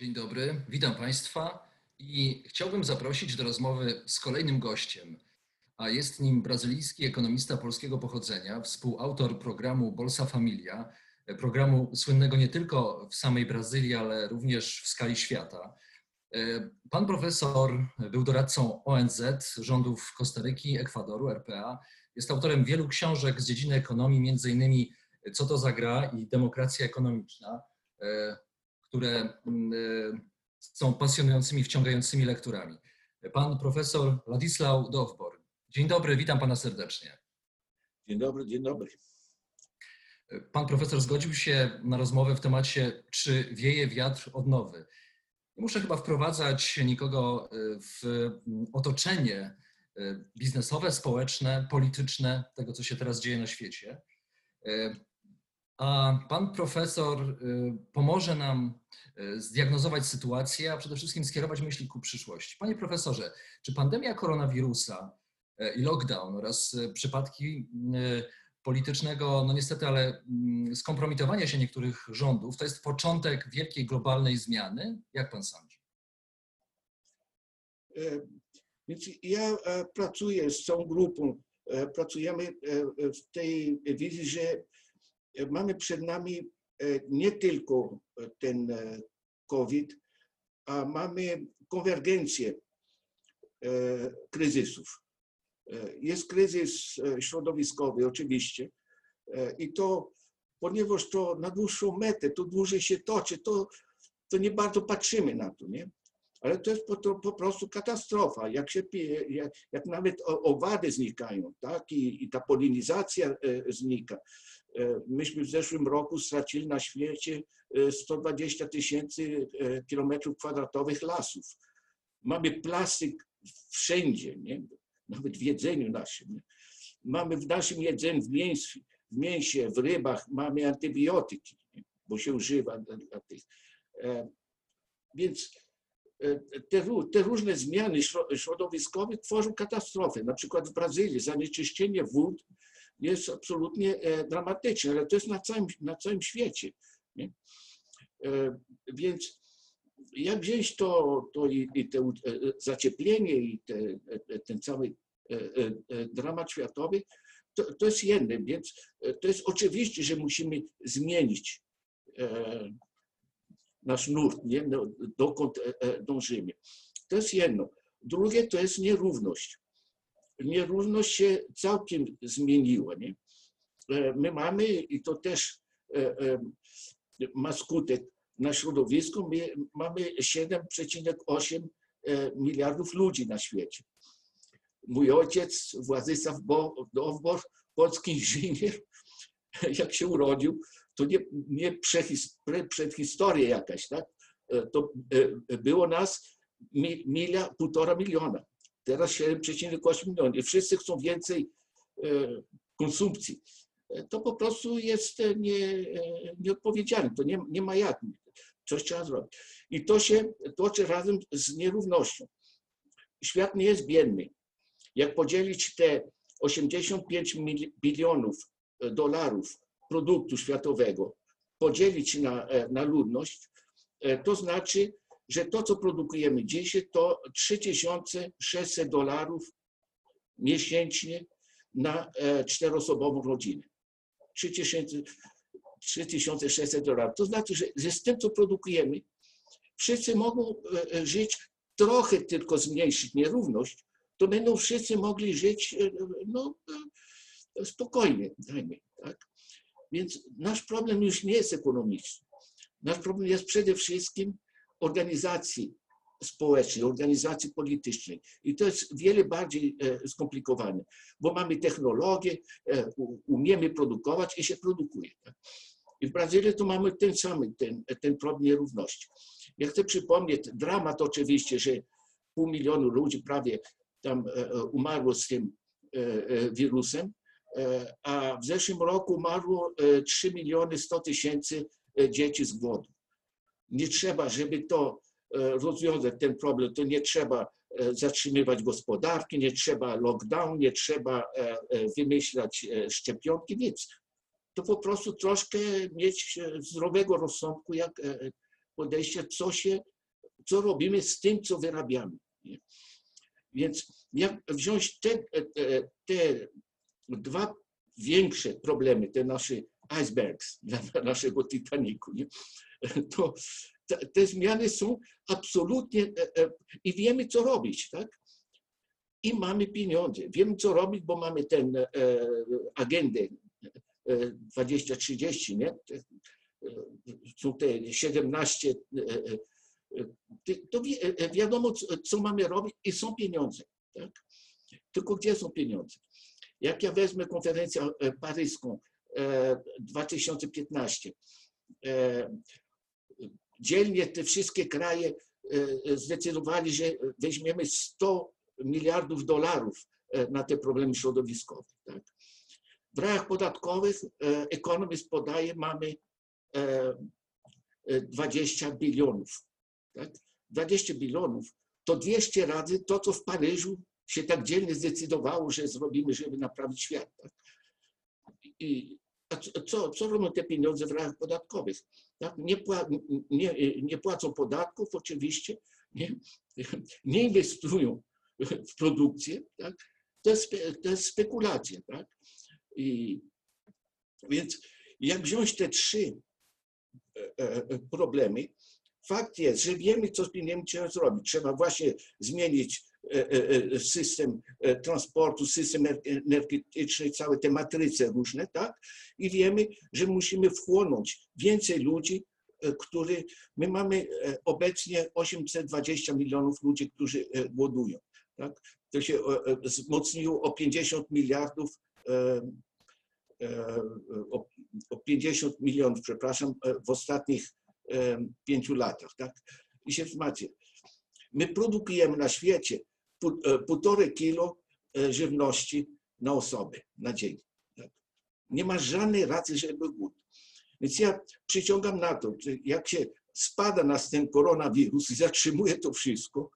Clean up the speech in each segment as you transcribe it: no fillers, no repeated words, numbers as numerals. Dzień dobry, witam Państwa i chciałbym zaprosić do rozmowy z kolejnym gościem, a jest nim brazylijski ekonomista polskiego pochodzenia, współautor programu Bolsa Familia, programu słynnego nie tylko w samej Brazylii, ale również w skali świata. Pan profesor był doradcą ONZ, rządów Kostaryki, Ekwadoru, RPA. Jest autorem wielu książek z dziedziny ekonomii, m.in. Co to za gra i demokracja ekonomiczna, które są pasjonującymi, wciągającymi lekturami. Pan profesor Ladislau Dowbor. Dzień dobry, witam pana serdecznie. Dzień dobry, dzień dobry. Pan profesor zgodził się na rozmowę w temacie, czy wieje wiatr odnowy. Nie muszę chyba wprowadzać nikogo w otoczenie biznesowe, społeczne, polityczne, tego co się teraz dzieje na świecie. A pan profesor pomoże nam zdiagnozować sytuację, a przede wszystkim skierować myśli ku przyszłości. Panie profesorze, czy pandemia koronawirusa i lockdown oraz przypadki politycznego, no niestety, ale skompromitowania się niektórych rządów, to jest początek wielkiej globalnej zmiany? Jak pan sądzi? Ja pracuję z tą grupą, pracujemy w tej wizji, że mamy przed nami nie tylko ten COVID, a mamy konwergencję kryzysów. Jest kryzys środowiskowy oczywiście i to, ponieważ to na dłuższą metę, to dłużej się toczy, to nie bardzo patrzymy na to, nie? Ale to jest po prostu katastrofa, jak nawet owady znikają, tak? I ta polinizacja znika. Myśmy w zeszłym roku stracili na świecie 120 000 kilometrów kwadratowych lasów. Mamy plastik wszędzie, nie? Nawet w jedzeniu naszym. Nie? Mamy w naszym jedzeniu, w mięsie, w rybach, mamy antybiotyki, nie? Bo się używa dla tych. Więc te różne zmiany środowiskowe tworzą katastrofy. Na przykład w Brazylii zanieczyszczenie wód jest absolutnie dramatyczne, ale to jest na całym świecie. Nie? Więc jak wziąć to zacieplenie i ten cały dramat światowy, to jest jednym, więc to jest oczywiście, że musimy zmienić nasz nurt, nie? No, dokąd dążymy. To jest jedno. Drugie to jest nierówność. Nierówność się całkiem zmieniła. Nie? My mamy, i to też ma skutek na środowisku, my mamy 7,8 miliardów ludzi na świecie. Mój ojciec, Władysław Dowbor, polski inżynier, jak się urodził, to nie przedhistoria jakaś, tak? To było nas 1,5 miliona. Teraz 7,8 miliona i wszyscy chcą więcej konsumpcji. To po prostu jest nieodpowiedzialne, to nie ma jak, coś trzeba zrobić. I to się toczy razem z nierównością. Świat nie jest biedny. Jak podzielić te 85 bilionów dolarów produktu światowego, podzielić na ludność, to znaczy, że to, co produkujemy dzisiaj, to $3600 miesięcznie na czteroosobową rodzinę. $3600. To znaczy, że z tym, co produkujemy, wszyscy mogą żyć, trochę tylko zmniejszyć nierówność, to będą wszyscy mogli żyć no, spokojnie. Tak? Więc nasz problem już nie jest ekonomiczny. Nasz problem jest przede wszystkim organizacji społecznej, organizacji politycznej. I to jest wiele bardziej skomplikowane, bo mamy technologię, umiemy produkować i się produkuje. I w Brazylii to mamy ten problem nierówności. Ja chcę przypomnieć, dramat oczywiście, że 500 000 ludzi prawie tam umarło z tym wirusem, a w zeszłym roku umarło 3 100 000 dzieci z głodu. Nie trzeba, żeby to rozwiązać ten problem, to nie trzeba zatrzymywać gospodarki, nie trzeba lockdown, nie trzeba wymyślać szczepionki, nic. To po prostu troszkę mieć zdrowego rozsądku, jak podejście, co robimy z tym, co wyrabiamy. Więc jak wziąć te dwa większe problemy, te nasze icebergs dla naszego Titaniku, to te zmiany są absolutnie i wiemy, co robić, tak? I mamy pieniądze. Wiemy, co robić, bo mamy tę agendę 2030, nie? Są te 17, to wiadomo, co mamy robić i są pieniądze, tak? Tylko gdzie są pieniądze? Jak ja wezmę konferencję paryską 2015, dzielnie te wszystkie kraje zdecydowali, że weźmiemy $100 miliardów na te problemy środowiskowe, tak? W rajach podatkowych Economist podaje, mamy 20 bilionów. Tak? 20 bilionów to 200 razy to, co w Paryżu się tak dzielnie zdecydowało, że zrobimy, żeby naprawić świat. Tak? A co robią te pieniądze w rajach podatkowych? Tak? Nie płacą podatków oczywiście, nie inwestują w produkcję. Tak? To jest spekulacja. Tak? Więc jak wziąć te trzy problemy, fakt jest, że wiemy, co z pieniędzmi trzeba zrobić. Trzeba właśnie zmienić system transportu, system energetyczny, całe te matryce różne, tak? I wiemy, że musimy wchłonąć więcej ludzi, którzy... My mamy obecnie 820 milionów ludzi, którzy głodują, tak? To się wzmocniło o 50 milionów, przepraszam, w ostatnich 5 latach, tak? I się wzmacnia. My produkujemy na świecie 1,5 kilo żywności na osobę, na dzień. Tak? Nie ma żadnej racji, żeby głód. Więc ja przyciągam na to, że jak się spada nas ten koronawirus i zatrzymuje to wszystko,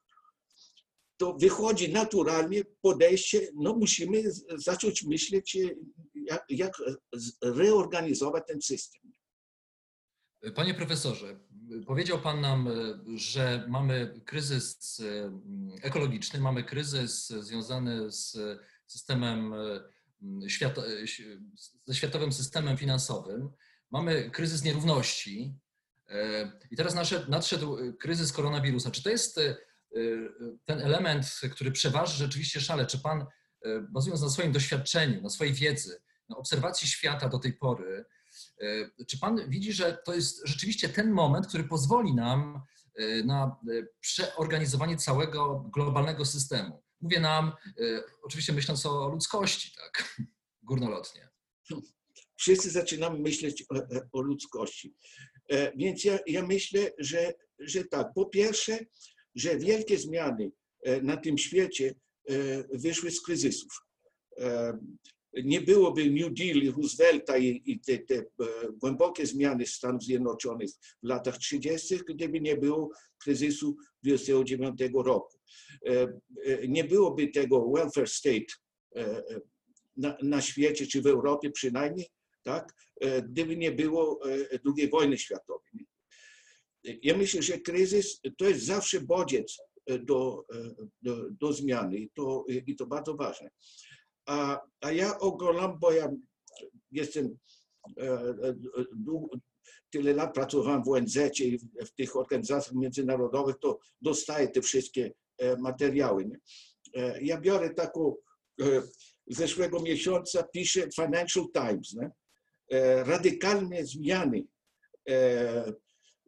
to wychodzi naturalnie podejście, no musimy zacząć myśleć, jak reorganizować ten system. Panie profesorze, powiedział pan nam, że mamy kryzys ekologiczny, mamy kryzys związany z systemem, ze światowym systemem finansowym, mamy kryzys nierówności i teraz nadszedł kryzys koronawirusa. Czy to jest ten element, który przeważy rzeczywiście szale? Czy pan, bazując na swoim doświadczeniu, na swojej wiedzy, na obserwacji świata do tej pory, czy pan widzi, że to jest rzeczywiście ten moment, który pozwoli nam na przeorganizowanie całego globalnego systemu? Mówię nam, oczywiście myśląc o ludzkości, tak, górnolotnie. Wszyscy zaczynamy myśleć o ludzkości. Więc ja myślę, że tak, po pierwsze, że wielkie zmiany na tym świecie wyszły z kryzysów. Nie byłoby New Deal i Roosevelta i te głębokie zmiany Stanów Zjednoczonych w latach 30., gdyby nie było kryzysu 1929 roku. Nie byłoby tego welfare state na świecie, czy w Europie przynajmniej, tak? Gdyby nie było II wojny światowej. Ja myślę, że kryzys to jest zawsze bodziec do zmiany i to bardzo ważne. A ja oglądam, bo ja jestem tyle lat pracowałem w ONZ i w tych organizacjach międzynarodowych, to dostaję te wszystkie materiały. Nie? Ja biorę taką, zeszłego miesiąca piszę Financial Times, nie? Radykalne zmiany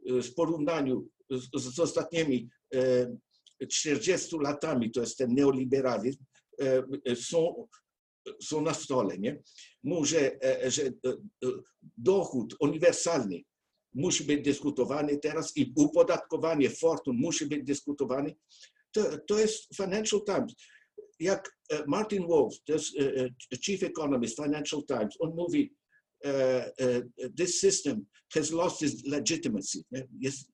w porównaniu z ostatnimi 40 latami, to jest ten neoliberalizm, są na stole. Nie? Może, że dochód uniwersalny musi być dyskutowany teraz i upodatkowanie fortun musi być dyskutowane. To jest Financial Times. Jak Martin Wolf, to jest chief economist Financial Times, on mówi, this system has lost its legitimacy. Jest,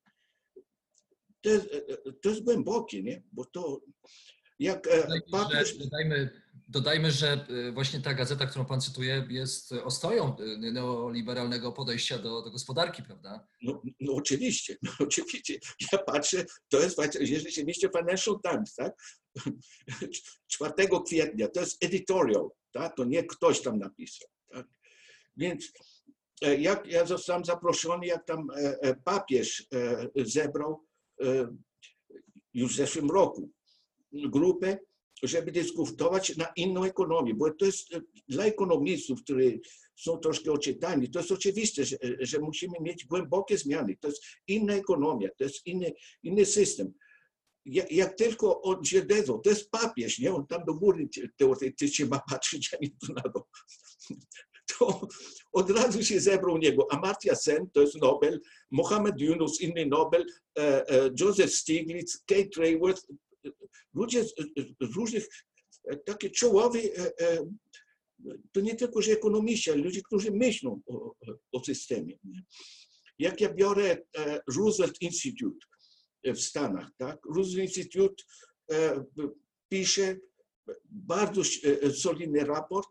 to jest głębokie, nie? Bo to jak dodajmy, że właśnie ta gazeta, którą pan cytuje, jest ostoją neoliberalnego podejścia do gospodarki, prawda? No oczywiście, Ja patrzę, to jest rzeczywiście Financial Times, tak? 4 kwietnia, to jest editorial, tak? To nie ktoś tam napisał. Tak? Więc jak ja zostałem zaproszony, jak tam papież zebrał już w zeszłym roku grupę, żeby dyskutować na inną ekonomię, bo to jest dla ekonomistów, którzy są troszkę oczytani, to jest oczywiste, że musimy mieć głębokie zmiany, to jest inna ekonomia, to jest inny system. Jak tylko on się odezwał, to jest papież, nie? On tam do góry teoretycznie ma patrzeć, a nie tu na dół. To od razu się zebrał niego Amartya Sen, to jest Nobel, Mohamed Yunus, inny Nobel, Joseph Stiglitz, Kate Raworth, ludzie z różnych, takie czołowi, to nie tylko, że ekonomiści, ale ludzie, którzy myślą o systemie. Jak ja biorę Roosevelt Institute w Stanach, tak? Roosevelt Institute pisze bardzo solidny raport,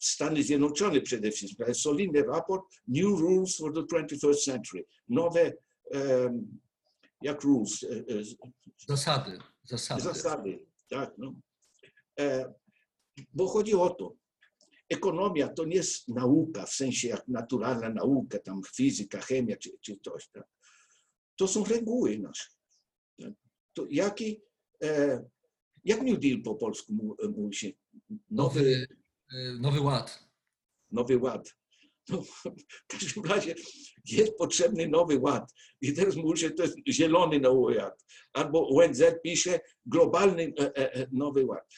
Stany Zjednoczone przede wszystkim, ale solidny raport New Rules for the 21st Century, nowe jak rules? Zasady, tak. No. Bo chodzi o to, ekonomia to nie jest nauka, w sensie jak naturalna nauka, tam fizyka, chemia czy coś. Tak? To są reguły nasze. Tak? To jak New Deal po polsku mówi się? Nowy Ład. Nowy Ład. No, w każdym razie jest potrzebny Nowy Ład. I teraz mówię, że to jest Zielony Nowy Ład. Albo ONZ pisze globalny Nowy Ład.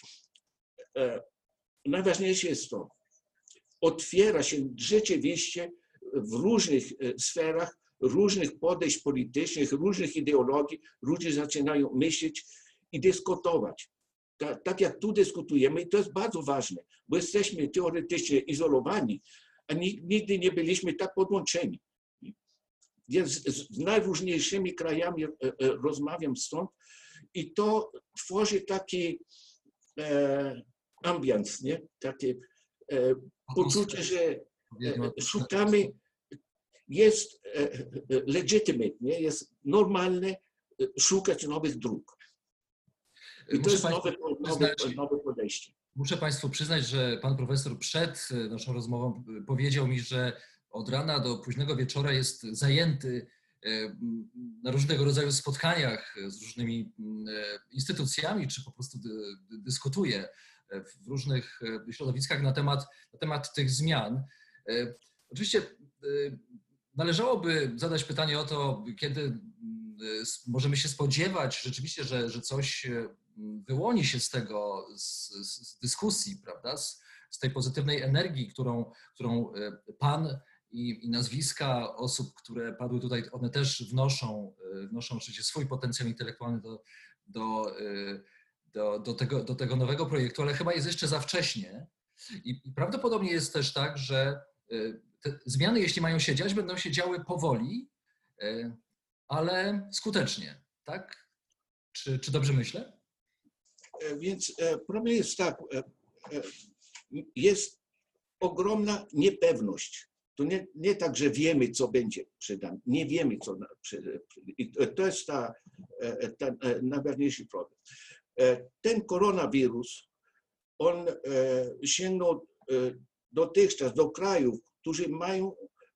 Najważniejsze jest to, otwiera się rzeczywiście w różnych sferach, różnych podejść politycznych, różnych ideologii, ludzie zaczynają myśleć i dyskutować. Tak jak tu dyskutujemy, i to jest bardzo ważne, bo jesteśmy teoretycznie izolowani, a nigdy nie byliśmy tak podłączeni. Ja z najróżniejszymi krajami rozmawiam stąd i to tworzy taki ambians, nie? Takie poczucie, że szukamy, jest legitimate, nie? Jest normalne szukać nowych dróg. I to jest nowe podejście. Muszę Państwu przyznać, że pan profesor przed naszą rozmową powiedział mi, że od rana do późnego wieczora jest zajęty na różnego rodzaju spotkaniach z różnymi instytucjami, czy po prostu dyskutuje w różnych środowiskach na temat tych zmian. Oczywiście należałoby zadać pytanie o to, kiedy możemy się spodziewać rzeczywiście, że coś wyłoni się z tego, z dyskusji, prawda, z tej pozytywnej energii, którą pan i nazwiska osób, które padły tutaj, one też wnoszą oczywiście swój potencjał intelektualny do tego nowego projektu, ale chyba jest jeszcze za wcześnie i prawdopodobnie jest też tak, że te zmiany, jeśli mają się dziać, będą się działy powoli, ale skutecznie, tak? Czy dobrze myślę? Więc problem jest tak, jest ogromna niepewność. To nie tak, że wiemy, co będzie przed nami. Nie wiemy, co i to jest ta najważniejszy problem. Ten koronawirus, on sięgnął dotychczas do krajów,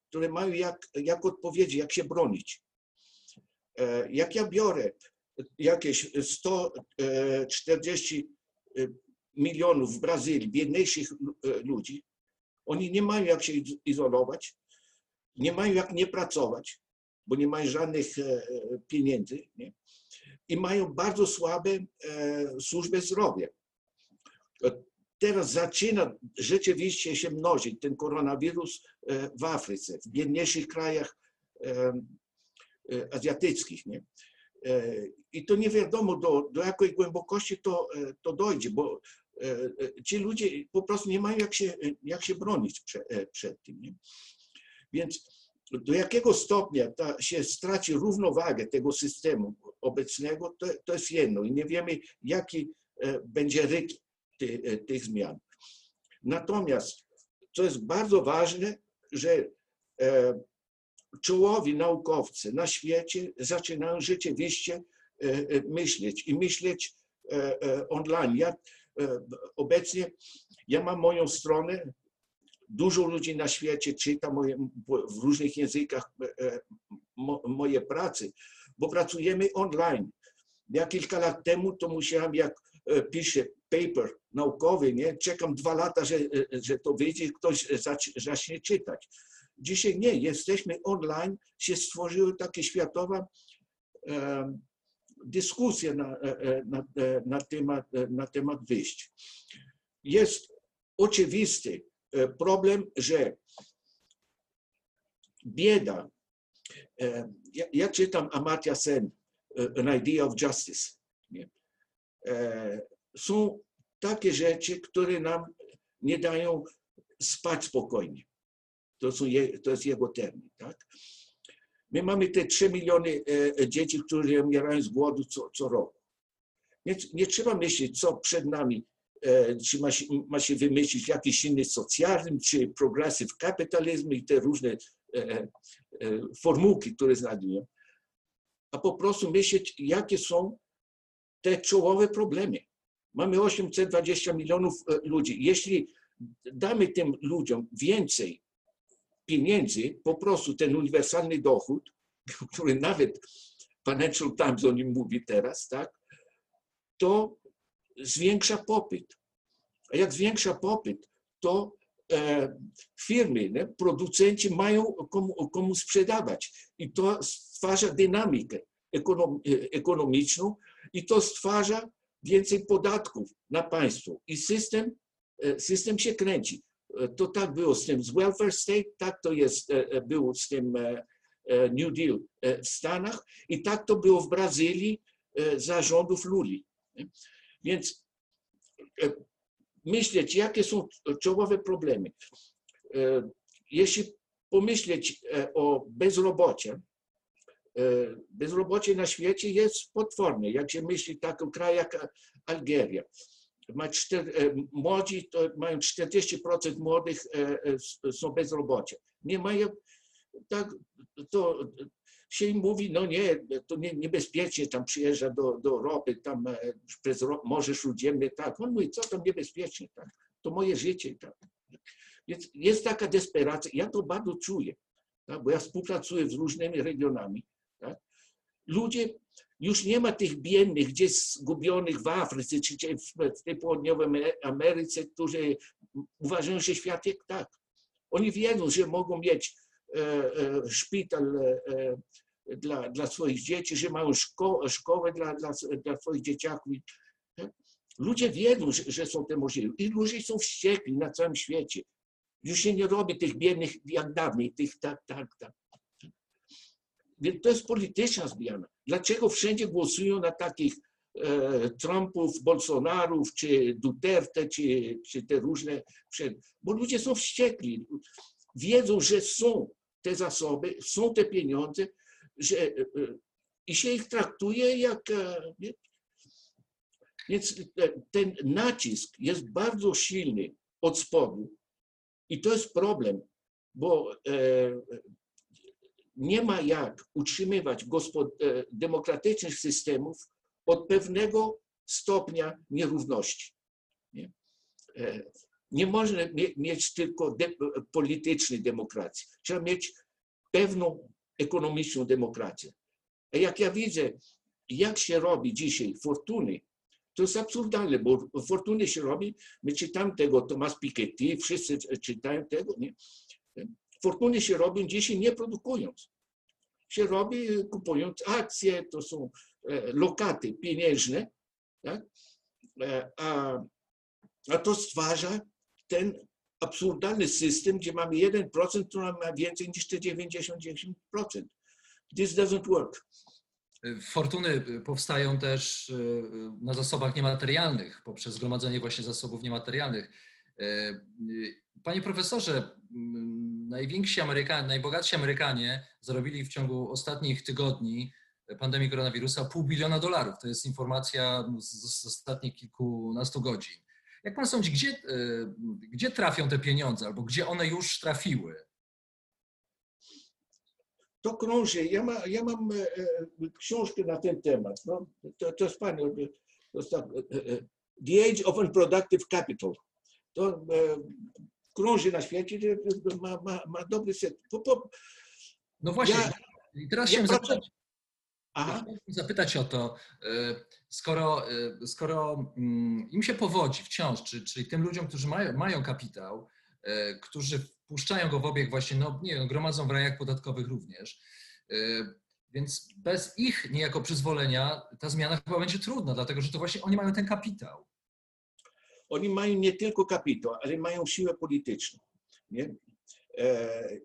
które mają jak odpowiedzi, jak się bronić. Jak ja biorę jakieś 140 milionów w Brazylii, biedniejszych ludzi, oni nie mają jak się izolować, nie mają jak nie pracować, bo nie mają żadnych pieniędzy. Nie? i mają bardzo słabe służby zdrowia. Teraz zaczyna rzeczywiście się mnożyć ten koronawirus w Afryce, w biedniejszych krajach azjatyckich. Nie? I to nie wiadomo do jakiej głębokości to dojdzie, bo ci ludzie po prostu nie mają jak się bronić przed tym. Nie? Więc do jakiego stopnia się straci równowagę tego systemu obecnego, to jest jedno i nie wiemy, jaki będzie rytm tych zmian. Natomiast, co jest bardzo ważne, że czołowi naukowcy na świecie zaczynają rzeczywiście myśleć i myśleć online. Ja obecnie, mam moją stronę, dużo ludzi na świecie czyta w różnych językach moje prace, bo pracujemy online. Ja kilka lat temu to musiałem, jak piszę paper naukowy, nie? Czekam 2 lata, że to wyjdzie, ktoś zacznie czytać. Dzisiaj nie, jesteśmy online, się stworzyła taka światowa dyskusja na temat wyjść. Jest oczywisty problem, że bieda, ja czytam Amartya Sen, An Idea of Justice, nie? Są takie rzeczy, które nam nie dają spać spokojnie. To jest jego termin, tak? My mamy te 3 miliony dzieci, które umierają z głodu co roku. Więc nie trzeba myśleć, co przed nami, czy ma się wymyślić jakiś inny socjalizm, czy progressive kapitalizm i te różne formułki, które znajdują. A po prostu myśleć, jakie są te czołowe problemy. Mamy 820 milionów ludzi. Jeśli damy tym ludziom więcej pieniędzy, po prostu ten uniwersalny dochód, który nawet Financial Times o nim mówi teraz, tak, to zwiększa popyt. A jak zwiększa popyt, to firmy, nie, producenci mają komu sprzedawać. I to stwarza dynamikę ekonomiczną i to stwarza więcej podatków na państwo. I system się kręci. To tak było z tym z welfare state, tak to było z tym New Deal w Stanach i tak to było w Brazylii za rządów Luli. Więc myśleć, jakie są czołowe problemy. Jeśli pomyśleć o bezrobociu, bezrobocie na świecie jest potworne, jak się myśli tak o krajach jak Algeria. Młodzi to mają 40% młodych są bezrobocie. Nie mają, tak to się im mówi, no nie, to niebezpiecznie tam przyjeżdża do Europy, tam przez Morze Śródziemne, tak. On mówi, co tam niebezpiecznie, tak. To moje życie, tak. Więc jest taka desperacja, ja to bardzo czuję, tak, bo ja współpracuję z różnymi regionami, tak. Ludzie, już nie ma tych biednych, gdzieś zgubionych w Afryce, czy w tej południowej Ameryce, którzy uważają się świat jak tak. Oni wiedzą, że mogą mieć szpital dla swoich dzieci, że mają szkołę dla swoich dzieciaków. Tak? Ludzie wiedzą, że są te możliwości. I ludzie są wściekli na całym świecie. Już się nie robi tych biednych jak dawniej, tych tak. Więc to jest polityczna zmiana. Dlaczego wszędzie głosują na takich Trumpów, Bolsonarów, czy Duterte, czy te różne... Bo ludzie są wściekli. Wiedzą, że są te zasoby, są te pieniądze, że i się ich traktuje jak... Więc ten nacisk jest bardzo silny od spodu i to jest problem, bo... Nie ma jak utrzymywać demokratycznych systemów od pewnego stopnia nierówności. Nie, nie można mieć tylko politycznej demokracji. Trzeba mieć pewną ekonomiczną demokrację. A jak ja widzę, jak się robi dzisiaj fortuny, to jest absurdalne, bo fortuny się robi, my czytamy tego, Thomas Piketty, wszyscy czytają tego, nie? Fortuny się robią dzisiaj nie produkując. Się robi kupując akcje, to są lokaty pieniężne, tak? A to stwarza ten absurdalny system, gdzie mamy 1%, który ma więcej niż te 99%. This doesn't work. Fortuny powstają też na zasobach niematerialnych, poprzez gromadzenie właśnie zasobów niematerialnych. Panie profesorze, najwięksi Amerykanie, najbogatsi Amerykanie zarobili w ciągu ostatnich tygodni pandemii koronawirusa $500 bilionów. To jest informacja z ostatnich kilkunastu godzin. Jak pan sądzi, gdzie trafią te pieniądze albo gdzie one już trafiły? To krąży. Ja mam książkę na ten temat. No, to jest pani. The Age of Unproductive Capital. To krąży na świecie, że ma dobry set. No właśnie. I teraz się zacząć. Aha. Chciałem zapytać o to, skoro im się powodzi wciąż, czyli tym ludziom, którzy mają kapitał, którzy wpuszczają go w obieg właśnie, gromadzą w rajach podatkowych również, więc bez ich niejako przyzwolenia ta zmiana chyba będzie trudna, dlatego że to właśnie oni mają ten kapitał. Oni mają nie tylko kapitał, ale mają siłę polityczną, nie?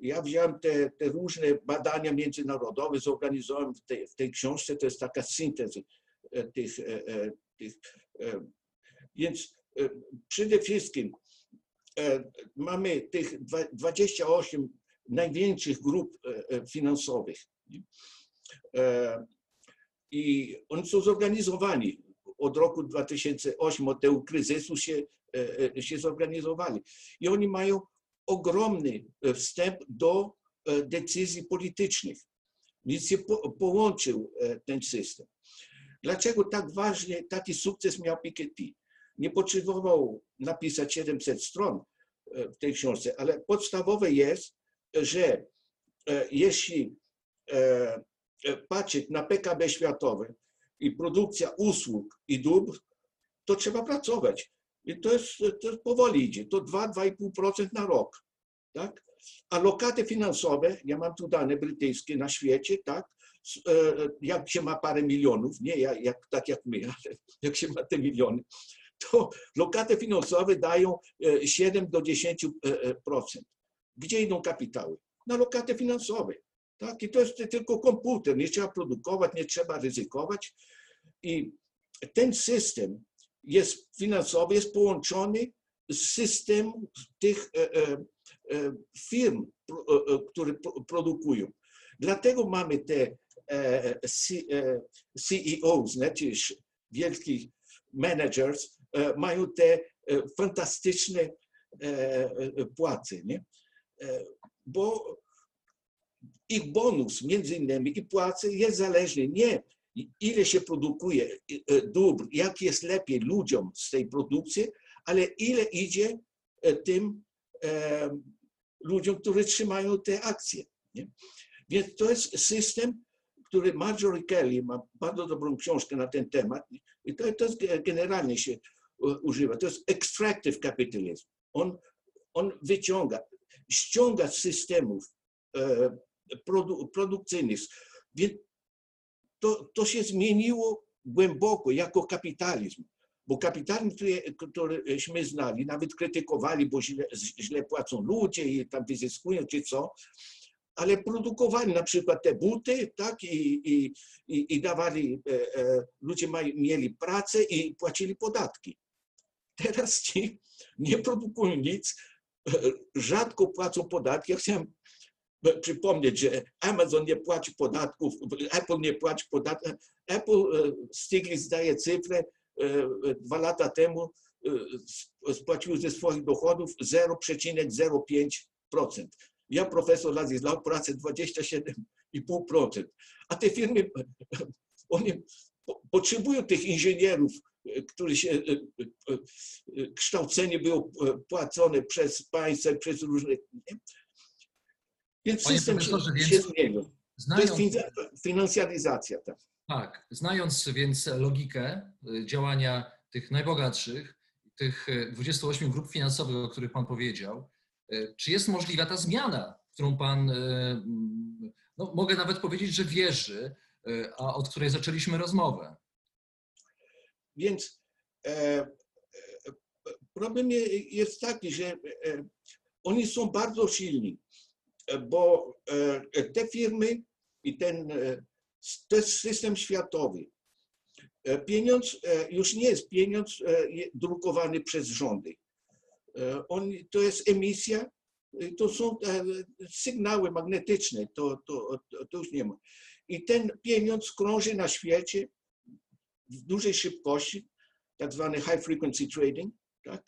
Ja wziąłem te różne badania międzynarodowe, zorganizowałem w tej książce, to jest taka synteza tych. Więc przede wszystkim mamy tych 28 największych grup finansowych i oni są zorganizowani od roku 2008, od tego kryzysu się zorganizowali i oni mają ogromny wstęp do decyzji politycznych. Więc się połączył ten system. Dlaczego tak ważny, taki sukces miał Piketty? Nie potrzebował napisać 700 stron w tej książce, ale podstawowe jest, że jeśli patrzeć na PKB światowe i produkcja usług i dóbr, to trzeba pracować. I to jest powoli idzie, to 2-2,5% na rok, tak? A lokaty finansowe, ja mam tu dane brytyjskie na świecie, tak? Jak się ma parę milionów, nie tak jak my, ale jak się ma te miliony, to lokaty finansowe dają 7-10%. Gdzie idą kapitały? Na lokaty finansowe, tak? I to jest tylko komputer, nie trzeba produkować, nie trzeba ryzykować i ten system jest finansowy, jest połączony z systemem tych firm, które produkują. Dlatego mamy te CEOs, znaczy wielkich managers, mają te fantastyczne płace, nie? Bo ich bonus między innymi i płace jest zależny nie ile się produkuje dóbr, jak jest lepiej ludziom z tej produkcji, ale ile idzie tym ludziom, którzy trzymają te akcje, nie? Więc to jest system, który Marjorie Kelly ma bardzo dobrą książkę na ten temat i to generalnie się używa. To jest extractive capitalism. On wyciąga, ściąga z systemów produkcyjnych. Więc to się zmieniło głęboko jako kapitalizm, bo kapitalizm, któryśmy znali, nawet krytykowali, bo źle płacą ludzie i tam wyzyskują czy co, ale produkowali na przykład te buty, tak, i dawali, ludzie mieli pracę i płacili podatki. Teraz ci nie produkują nic, rzadko płacą podatki. Ja chciałem przypomnieć, że Amazon nie płaci podatków, Apple nie płaci podatków. Apple, Stiglitz daje cyfrę, 2 lata temu spłacił ze swoich dochodów 0,05%. Ja, profesor Ladislau, pracę 27,5%. A te firmy, oni potrzebują tych inżynierów, którzy się kształcenie było płacone przez państwa i przez różne... Więc system się zmienił. To jest finansjalizacja. Tak, znając więc logikę działania tych najbogatszych, tych 28 grup finansowych, o których Pan powiedział, czy jest możliwa ta zmiana, w którą Pan, mogę nawet powiedzieć, że wierzy, a od której zaczęliśmy rozmowę. Więc problem jest taki, że oni są bardzo silni, bo te firmy i ten system światowy, pieniądz już nie jest pieniądz drukowany przez rządy. To jest emisja, to są sygnały magnetyczne, to już nie ma. I ten pieniądz krąży na świecie w dużej szybkości, tak zwany high frequency trading, tak?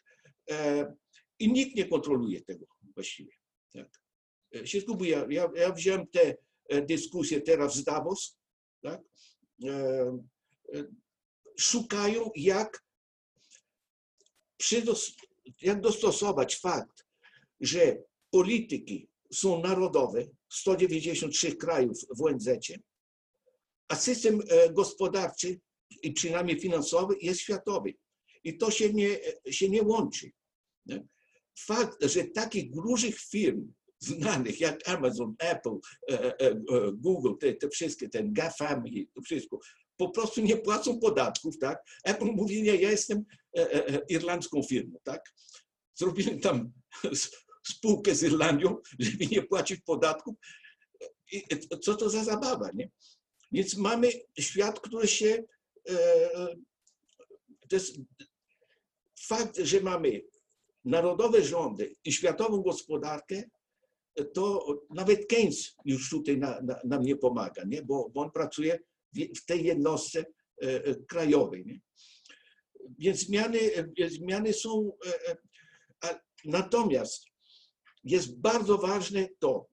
I nikt nie kontroluje tego właściwie. Tak? Się zgubiłem. Ja wziąłem tę dyskusję teraz z Davos, tak? Szukają, jak dostosować fakt, że polityki są narodowe, 193 krajów w ONZ-cie, a system gospodarczy i przynajmniej finansowy jest światowy. I to się nie łączy. Fakt, że takich dużych firm znanych jak Amazon, Apple, Google, te wszystkie, ten GAFAM i to wszystko, po prostu nie płacą podatków, tak? Apple mówi, nie, ja jestem irlandzką firmą, tak? Zrobili tam spółkę z Irlandią, żeby nie płacić podatków. I co to za zabawa, nie? Więc mamy świat, który się... To jest fakt, że mamy narodowe rządy i światową gospodarkę, to nawet Keynes już tutaj nam nie pomaga, nie? Bo on pracuje w tej jednostce krajowej. Nie? Więc zmiany są... Natomiast jest bardzo ważne to,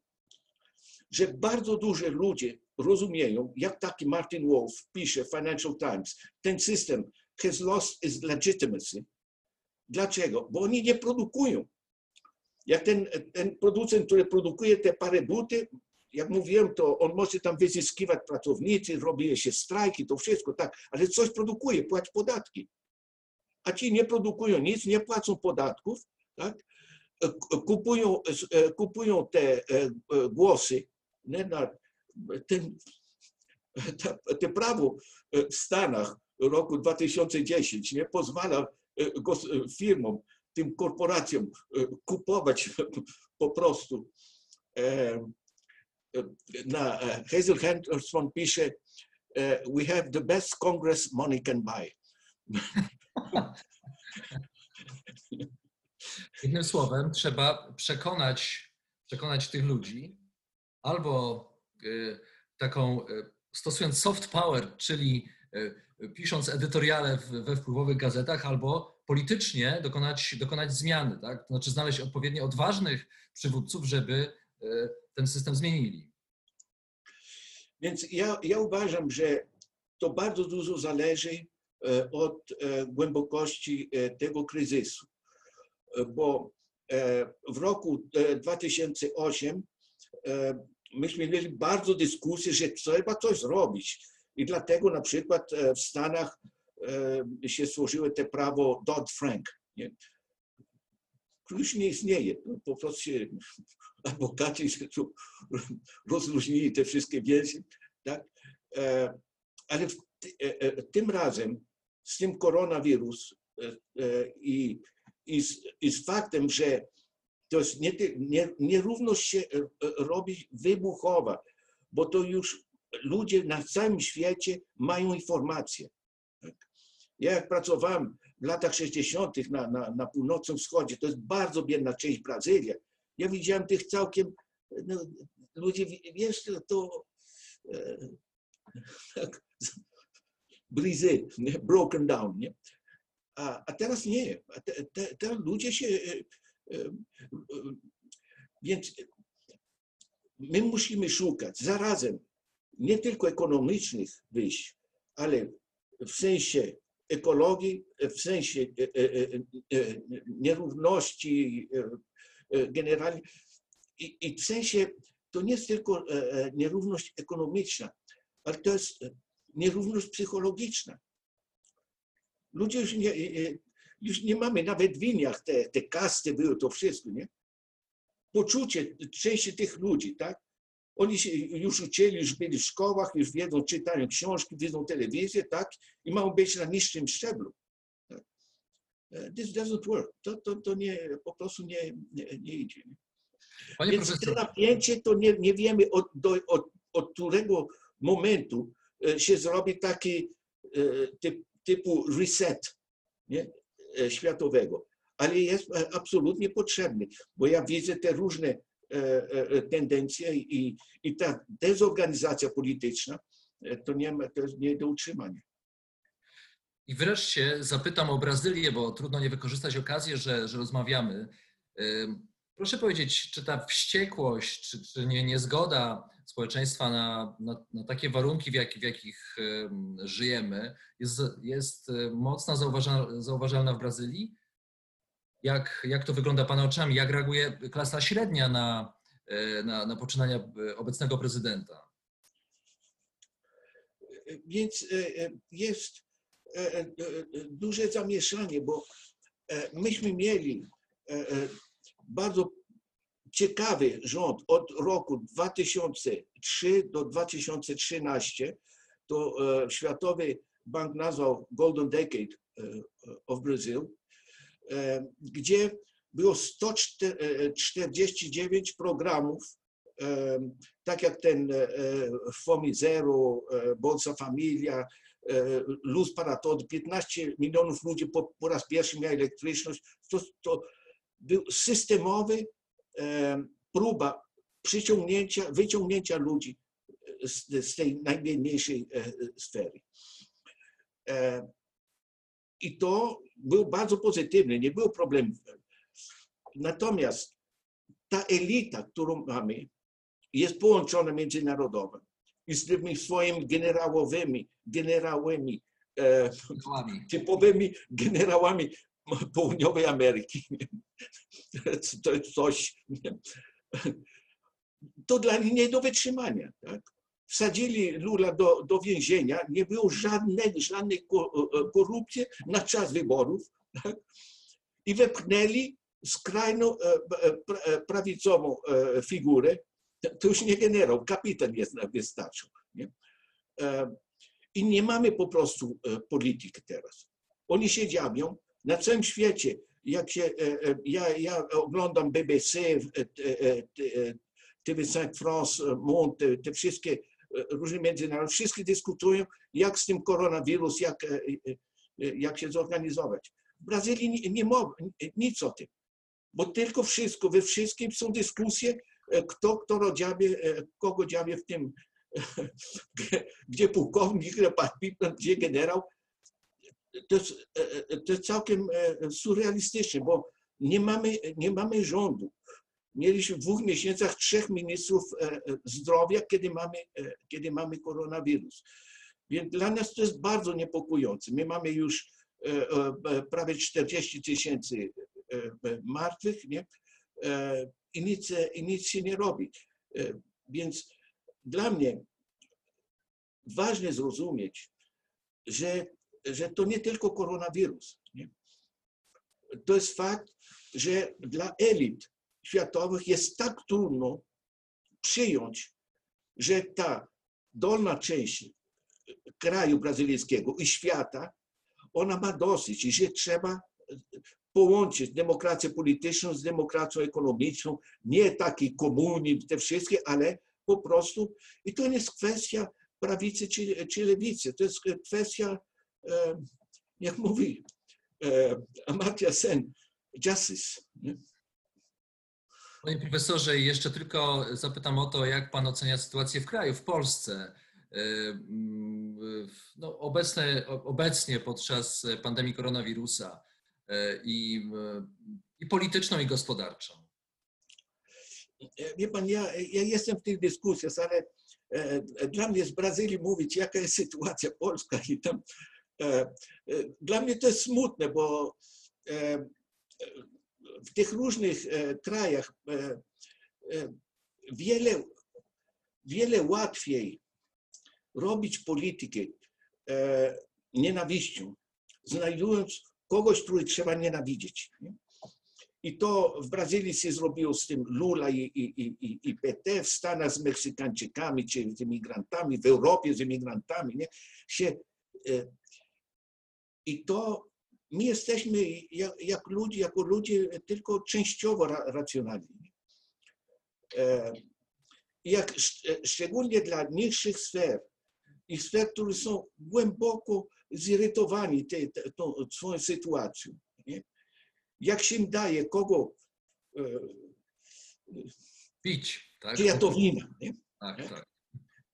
że bardzo dużo ludzi rozumieją, jak taki Martin Wolf pisze w Financial Times, ten system has lost its legitimacy. Dlaczego? Bo oni nie produkują. Jak ten producent, który produkuje te parę buty, jak mówiłem, to on może tam wyzyskiwać pracownicy, robi się strajki, to wszystko, tak, ale coś produkuje, płaci podatki. A ci nie produkują nic, nie płacą podatków, tak? Kupują te głosy, nie? Te prawo w Stanach roku 2010 nie pozwala firmom, tym korporacjom kupować po prostu. Na Hazel Henderson pisze, we have the best Congress money can buy. Innym słowem, trzeba przekonać tych ludzi albo taką, stosując soft power, czyli pisząc edytoriale we wpływowych gazetach, albo politycznie dokonać zmiany, tak? To znaczy znaleźć odpowiednio odważnych przywódców, żeby ten system zmienili. Więc ja uważam, że to bardzo dużo zależy od głębokości tego kryzysu, bo w roku 2008 myśmy mieli bardzo dyskusję, że trzeba coś zrobić i dlatego na przykład w Stanach się stworzyło to prawo Dodd-Frank, które już nie istnieje, po prostu się adwokaci rozróżnili te wszystkie więzi, tak? Ale tym razem z tym koronawirus i z faktem, że to jest nierówność się robi wybuchowa, bo to już ludzie na całym świecie mają informacje. Ja jak pracowałem w latach 60. na północnym wschodzie, to jest bardzo biedna część Brazylia, ja widziałem tych całkiem, no, ludzi, wiesz, to tak, bryzy, broken down, nie? A teraz nie, teraz ludzie się, więc my musimy szukać zarazem nie tylko ekonomicznych wyjść, ale w sensie ekologii, w sensie nierówności generalnie i w sensie to nie jest tylko nierówność ekonomiczna, ale to jest nierówność psychologiczna. Ludzie już nie mamy nawet w winiach te kasty, było to wszystko, nie? Poczucie części tych ludzi, tak? Oni się już uczyli, już byli w szkołach, już wiedzą, czytają książki, widzą telewizję, tak? I mają być na niższym szczeblu. Tak? This doesn't work. To nie, po prostu nie idzie. Panie Więc profesor. To napięcie to nie wiemy od którego momentu się zrobi taki typu reset, nie? Światowego. Ale jest absolutnie potrzebny, bo ja widzę te różne tendencje i ta dezorganizacja polityczna to jest nie do utrzymania. I wreszcie zapytam o Brazylię, bo trudno nie wykorzystać okazji, że rozmawiamy. Proszę powiedzieć, czy ta wściekłość, czy niezgoda społeczeństwa na takie warunki, w jakich żyjemy, jest mocno zauważalna w Brazylii? Jak to wygląda Pana oczami? Jak reaguje klasa średnia na poczynania obecnego prezydenta? Więc jest duże zamieszanie, bo myśmy mieli bardzo ciekawy rząd od roku 2003 do 2013. To Światowy Bank nazwał Golden Decade of Brazil, gdzie było 149 programów, tak jak ten Fome Zero, Bolsa Familia, Luz para todos, 15 milionów ludzi po raz pierwszy miało elektryczność. To był systemowy próba wyciągnięcia ludzi z tej najbiedniejszej sfery. I to był bardzo pozytywny, nie było problemu. Natomiast ta elita, którą mamy, jest połączona międzynarodowo i z tymi swoimi generałami, typowymi generałami Południowej Ameryki. To jest coś, to dla nich nie do wytrzymania. Tak? Wsadzili Lula do więzienia, nie było żadnej korupcji na czas wyborów, tak? I wepchnęli skrajną prawicową figurę, to już nie generał, kapitan jest wystarczył. Nie? I nie mamy po prostu polityki teraz. Oni się dziabią na całym świecie. Jak się, ja oglądam BBC, TV5 France, Monde, te wszystkie różne międzynarodowe, wszyscy dyskutują, jak z tym koronawirus, jak się zorganizować. W Brazylii nie ma nic o tym, bo tylko wszystko, we wszystkim są dyskusje, kto dziabie, kogo dziabie w tym, gdzie pułkownik, gdzie generał. To jest całkiem surrealistyczne, bo nie mamy rządu. Mieliśmy w 2 miesiącach 3 ministrów zdrowia, kiedy mamy koronawirus. Więc dla nas to jest bardzo niepokojące. My mamy już prawie 40 000 martwych, nie? I nic się nie robi. Więc dla mnie ważne zrozumieć, że to nie tylko koronawirus. Nie? To jest fakt, że dla elit światowych jest tak trudno przyjąć, że ta dolna część kraju brazylijskiego i świata, ona ma dosyć i że trzeba połączyć demokrację polityczną z demokracją ekonomiczną, nie taki komunizm, te wszystkie, ale po prostu i to nie jest kwestia prawicy czy lewicy, to jest kwestia, jak mówi Amartya Sen, justice. Nie? Panie profesorze, jeszcze tylko zapytam o to, jak pan ocenia sytuację w kraju, w Polsce. No, obecnie podczas pandemii koronawirusa i polityczną, i gospodarczą. Wie pan, ja jestem w tych dyskusjach, ale dla mnie z Brazylii mówić, jaka jest sytuacja polska i tam. Dla mnie to jest smutne, bo w tych różnych krajach wiele łatwiej robić politykę nienawiścią, znajdując kogoś, który trzeba nienawidzieć. Nie? I to w Brazylii się zrobiło z tym Lula i PT, w Stanach z Meksykańczykami czy z imigrantami, w Europie z imigrantami. Nie? I to my jesteśmy jako ludzie tylko częściowo racjonalni. Szczególnie dla niższych sfer i sfer, które są głęboko zirytowani tą sytuacją. Nie? Jak się daje kogo pić, tak? Kwiatowina. Nie? Tak, tak.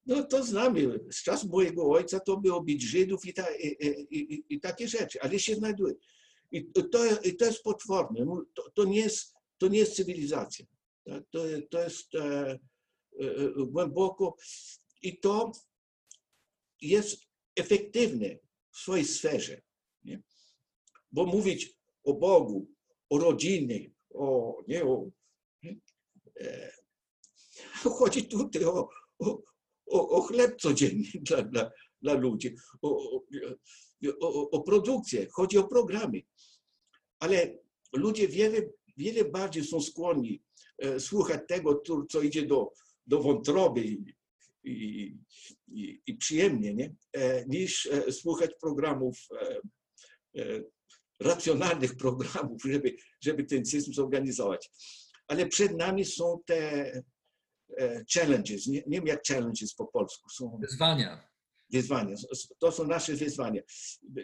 No to znamy, z czasów mojego ojca to było bić Żydów i takie rzeczy, ale się znajduje. I to jest potworne, to nie jest cywilizacja. Tak? To jest głęboko i to jest efektywne w swojej sferze. Nie? Bo mówić o Bogu, o rodzinie, chodzi tutaj o chleb codzienny dla ludzi, o produkcję, chodzi o programy. Ale ludzie wiele bardziej są skłonni słuchać tego, co idzie do wątroby i przyjemnie, nie? Niż słuchać programów, racjonalnych programów, żeby ten system zorganizować. Ale przed nami są te challenges, nie wiem jak challenges po polsku. Są wyzwania. Wyzwania, to są nasze wyzwania.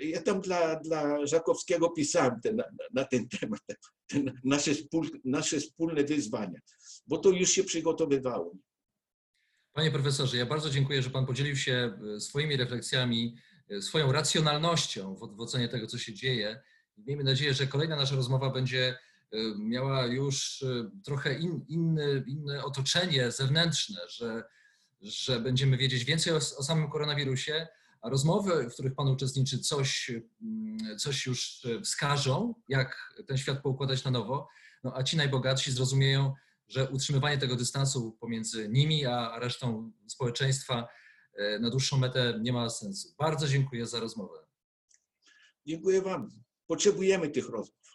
Ja tam dla Żakowskiego pisałem na ten temat, nasze wspólne wyzwania, bo to już się przygotowywało. Panie profesorze, ja bardzo dziękuję, że pan podzielił się swoimi refleksjami, swoją racjonalnością w ocenie tego, co się dzieje. Miejmy nadzieję, że kolejna nasza rozmowa będzie miała już trochę inne otoczenie zewnętrzne, że będziemy wiedzieć więcej o samym koronawirusie, a rozmowy, w których pan uczestniczy, coś już wskażą, jak ten świat poukładać na nowo, no a ci najbogatsi zrozumieją, że utrzymywanie tego dystansu pomiędzy nimi a resztą społeczeństwa na dłuższą metę nie ma sensu. Bardzo dziękuję za rozmowę. Dziękuję wam. Potrzebujemy tych rozmów.